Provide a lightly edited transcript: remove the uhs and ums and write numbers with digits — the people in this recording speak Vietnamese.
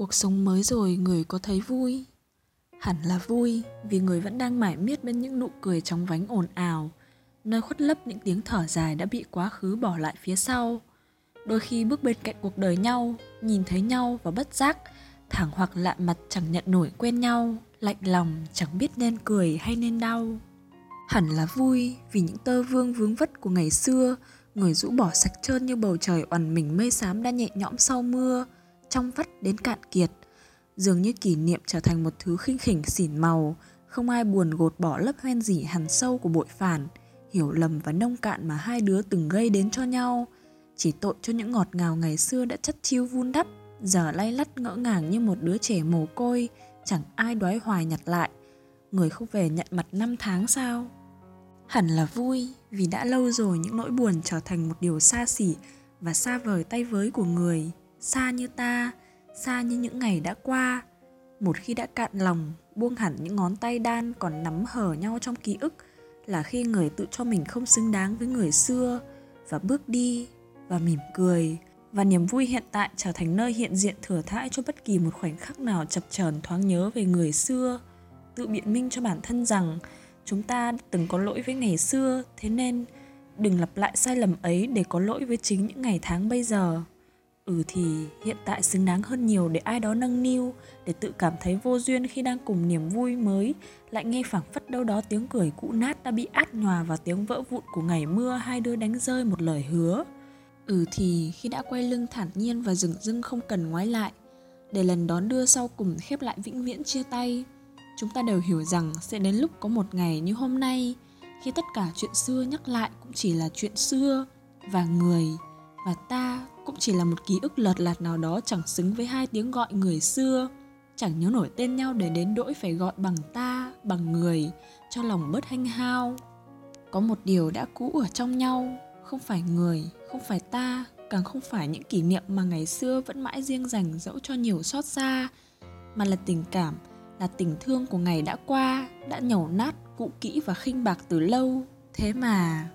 Cuộc sống mới rồi người có thấy vui? Hẳn là vui vì người vẫn đang mải miết bên những nụ cười chóng vánh ồn ào, nơi khuất lấp những tiếng thở dài đã bị quá khứ bỏ lại phía sau. Đôi khi bước bên cạnh cuộc đời nhau, nhìn thấy nhau và bất giác, thẳng hoặc lạ mặt chẳng nhận nổi quen nhau, lạnh lòng chẳng biết nên cười hay nên đau. Hẳn là vui vì những tơ vương vướng vất của ngày xưa, người rũ bỏ sạch trơn như bầu trời oằn mình mây xám đã nhẹ nhõm sau mưa, trong vắt đến cạn kiệt. Dường như kỷ niệm trở thành một thứ khinh khỉnh xỉn màu, không ai buồn gột bỏ lớp hoen dỉ hằn sâu của bội phản, hiểu lầm và nông cạn mà hai đứa từng gây đến cho nhau. Chỉ tội cho những ngọt ngào ngày xưa đã chất chiêu vun đắp, giờ lay lắt ngỡ ngàng như một đứa trẻ mồ côi, chẳng ai đoái hoài nhặt lại. Người không về nhận mặt năm tháng sao? Hẳn là vui vì đã lâu rồi những nỗi buồn trở thành một điều xa xỉ và xa vời tay với của người, xa như ta, xa như những ngày đã qua. Một khi đã cạn lòng, buông hẳn những ngón tay đan còn nắm hở nhau trong ký ức là khi người tự cho mình không xứng đáng với người xưa, và bước đi, và mỉm cười, và niềm vui hiện tại trở thành nơi hiện diện thừa thãi cho bất kỳ một khoảnh khắc nào chập chờn thoáng nhớ về người xưa, tự biện minh cho bản thân rằng chúng ta từng có lỗi với ngày xưa, thế nên đừng lặp lại sai lầm ấy để có lỗi với chính những ngày tháng bây giờ. Thì hiện tại xứng đáng hơn nhiều để ai đó nâng niu, để tự cảm thấy vô duyên khi đang cùng niềm vui mới, lại nghe phảng phất đâu đó tiếng cười cũ nát đã bị át nhòa vào tiếng vỡ vụn của ngày mưa hai đứa đánh rơi một lời hứa. Thì khi đã quay lưng thản nhiên và dửng dưng không cần ngoái lại, để lần đón đưa sau cùng khép lại vĩnh viễn chia tay, chúng ta đều hiểu rằng sẽ đến lúc có một ngày như hôm nay, khi tất cả chuyện xưa nhắc lại cũng chỉ là chuyện xưa, và người và ta cũng chỉ là một ký ức lợt lạt nào đó chẳng xứng với hai tiếng gọi người xưa, chẳng nhớ nổi tên nhau để đến đỗi phải gọi bằng ta, bằng người, cho lòng bớt hanh hao. Có một điều đã cũ ở trong nhau, không phải người, không phải ta, càng không phải những kỷ niệm mà ngày xưa vẫn mãi riêng rành dẫu cho nhiều xót xa, mà là tình cảm, là tình thương của ngày đã qua, đã nhàu nát, cũ kỹ và khinh bạc từ lâu. Thế mà...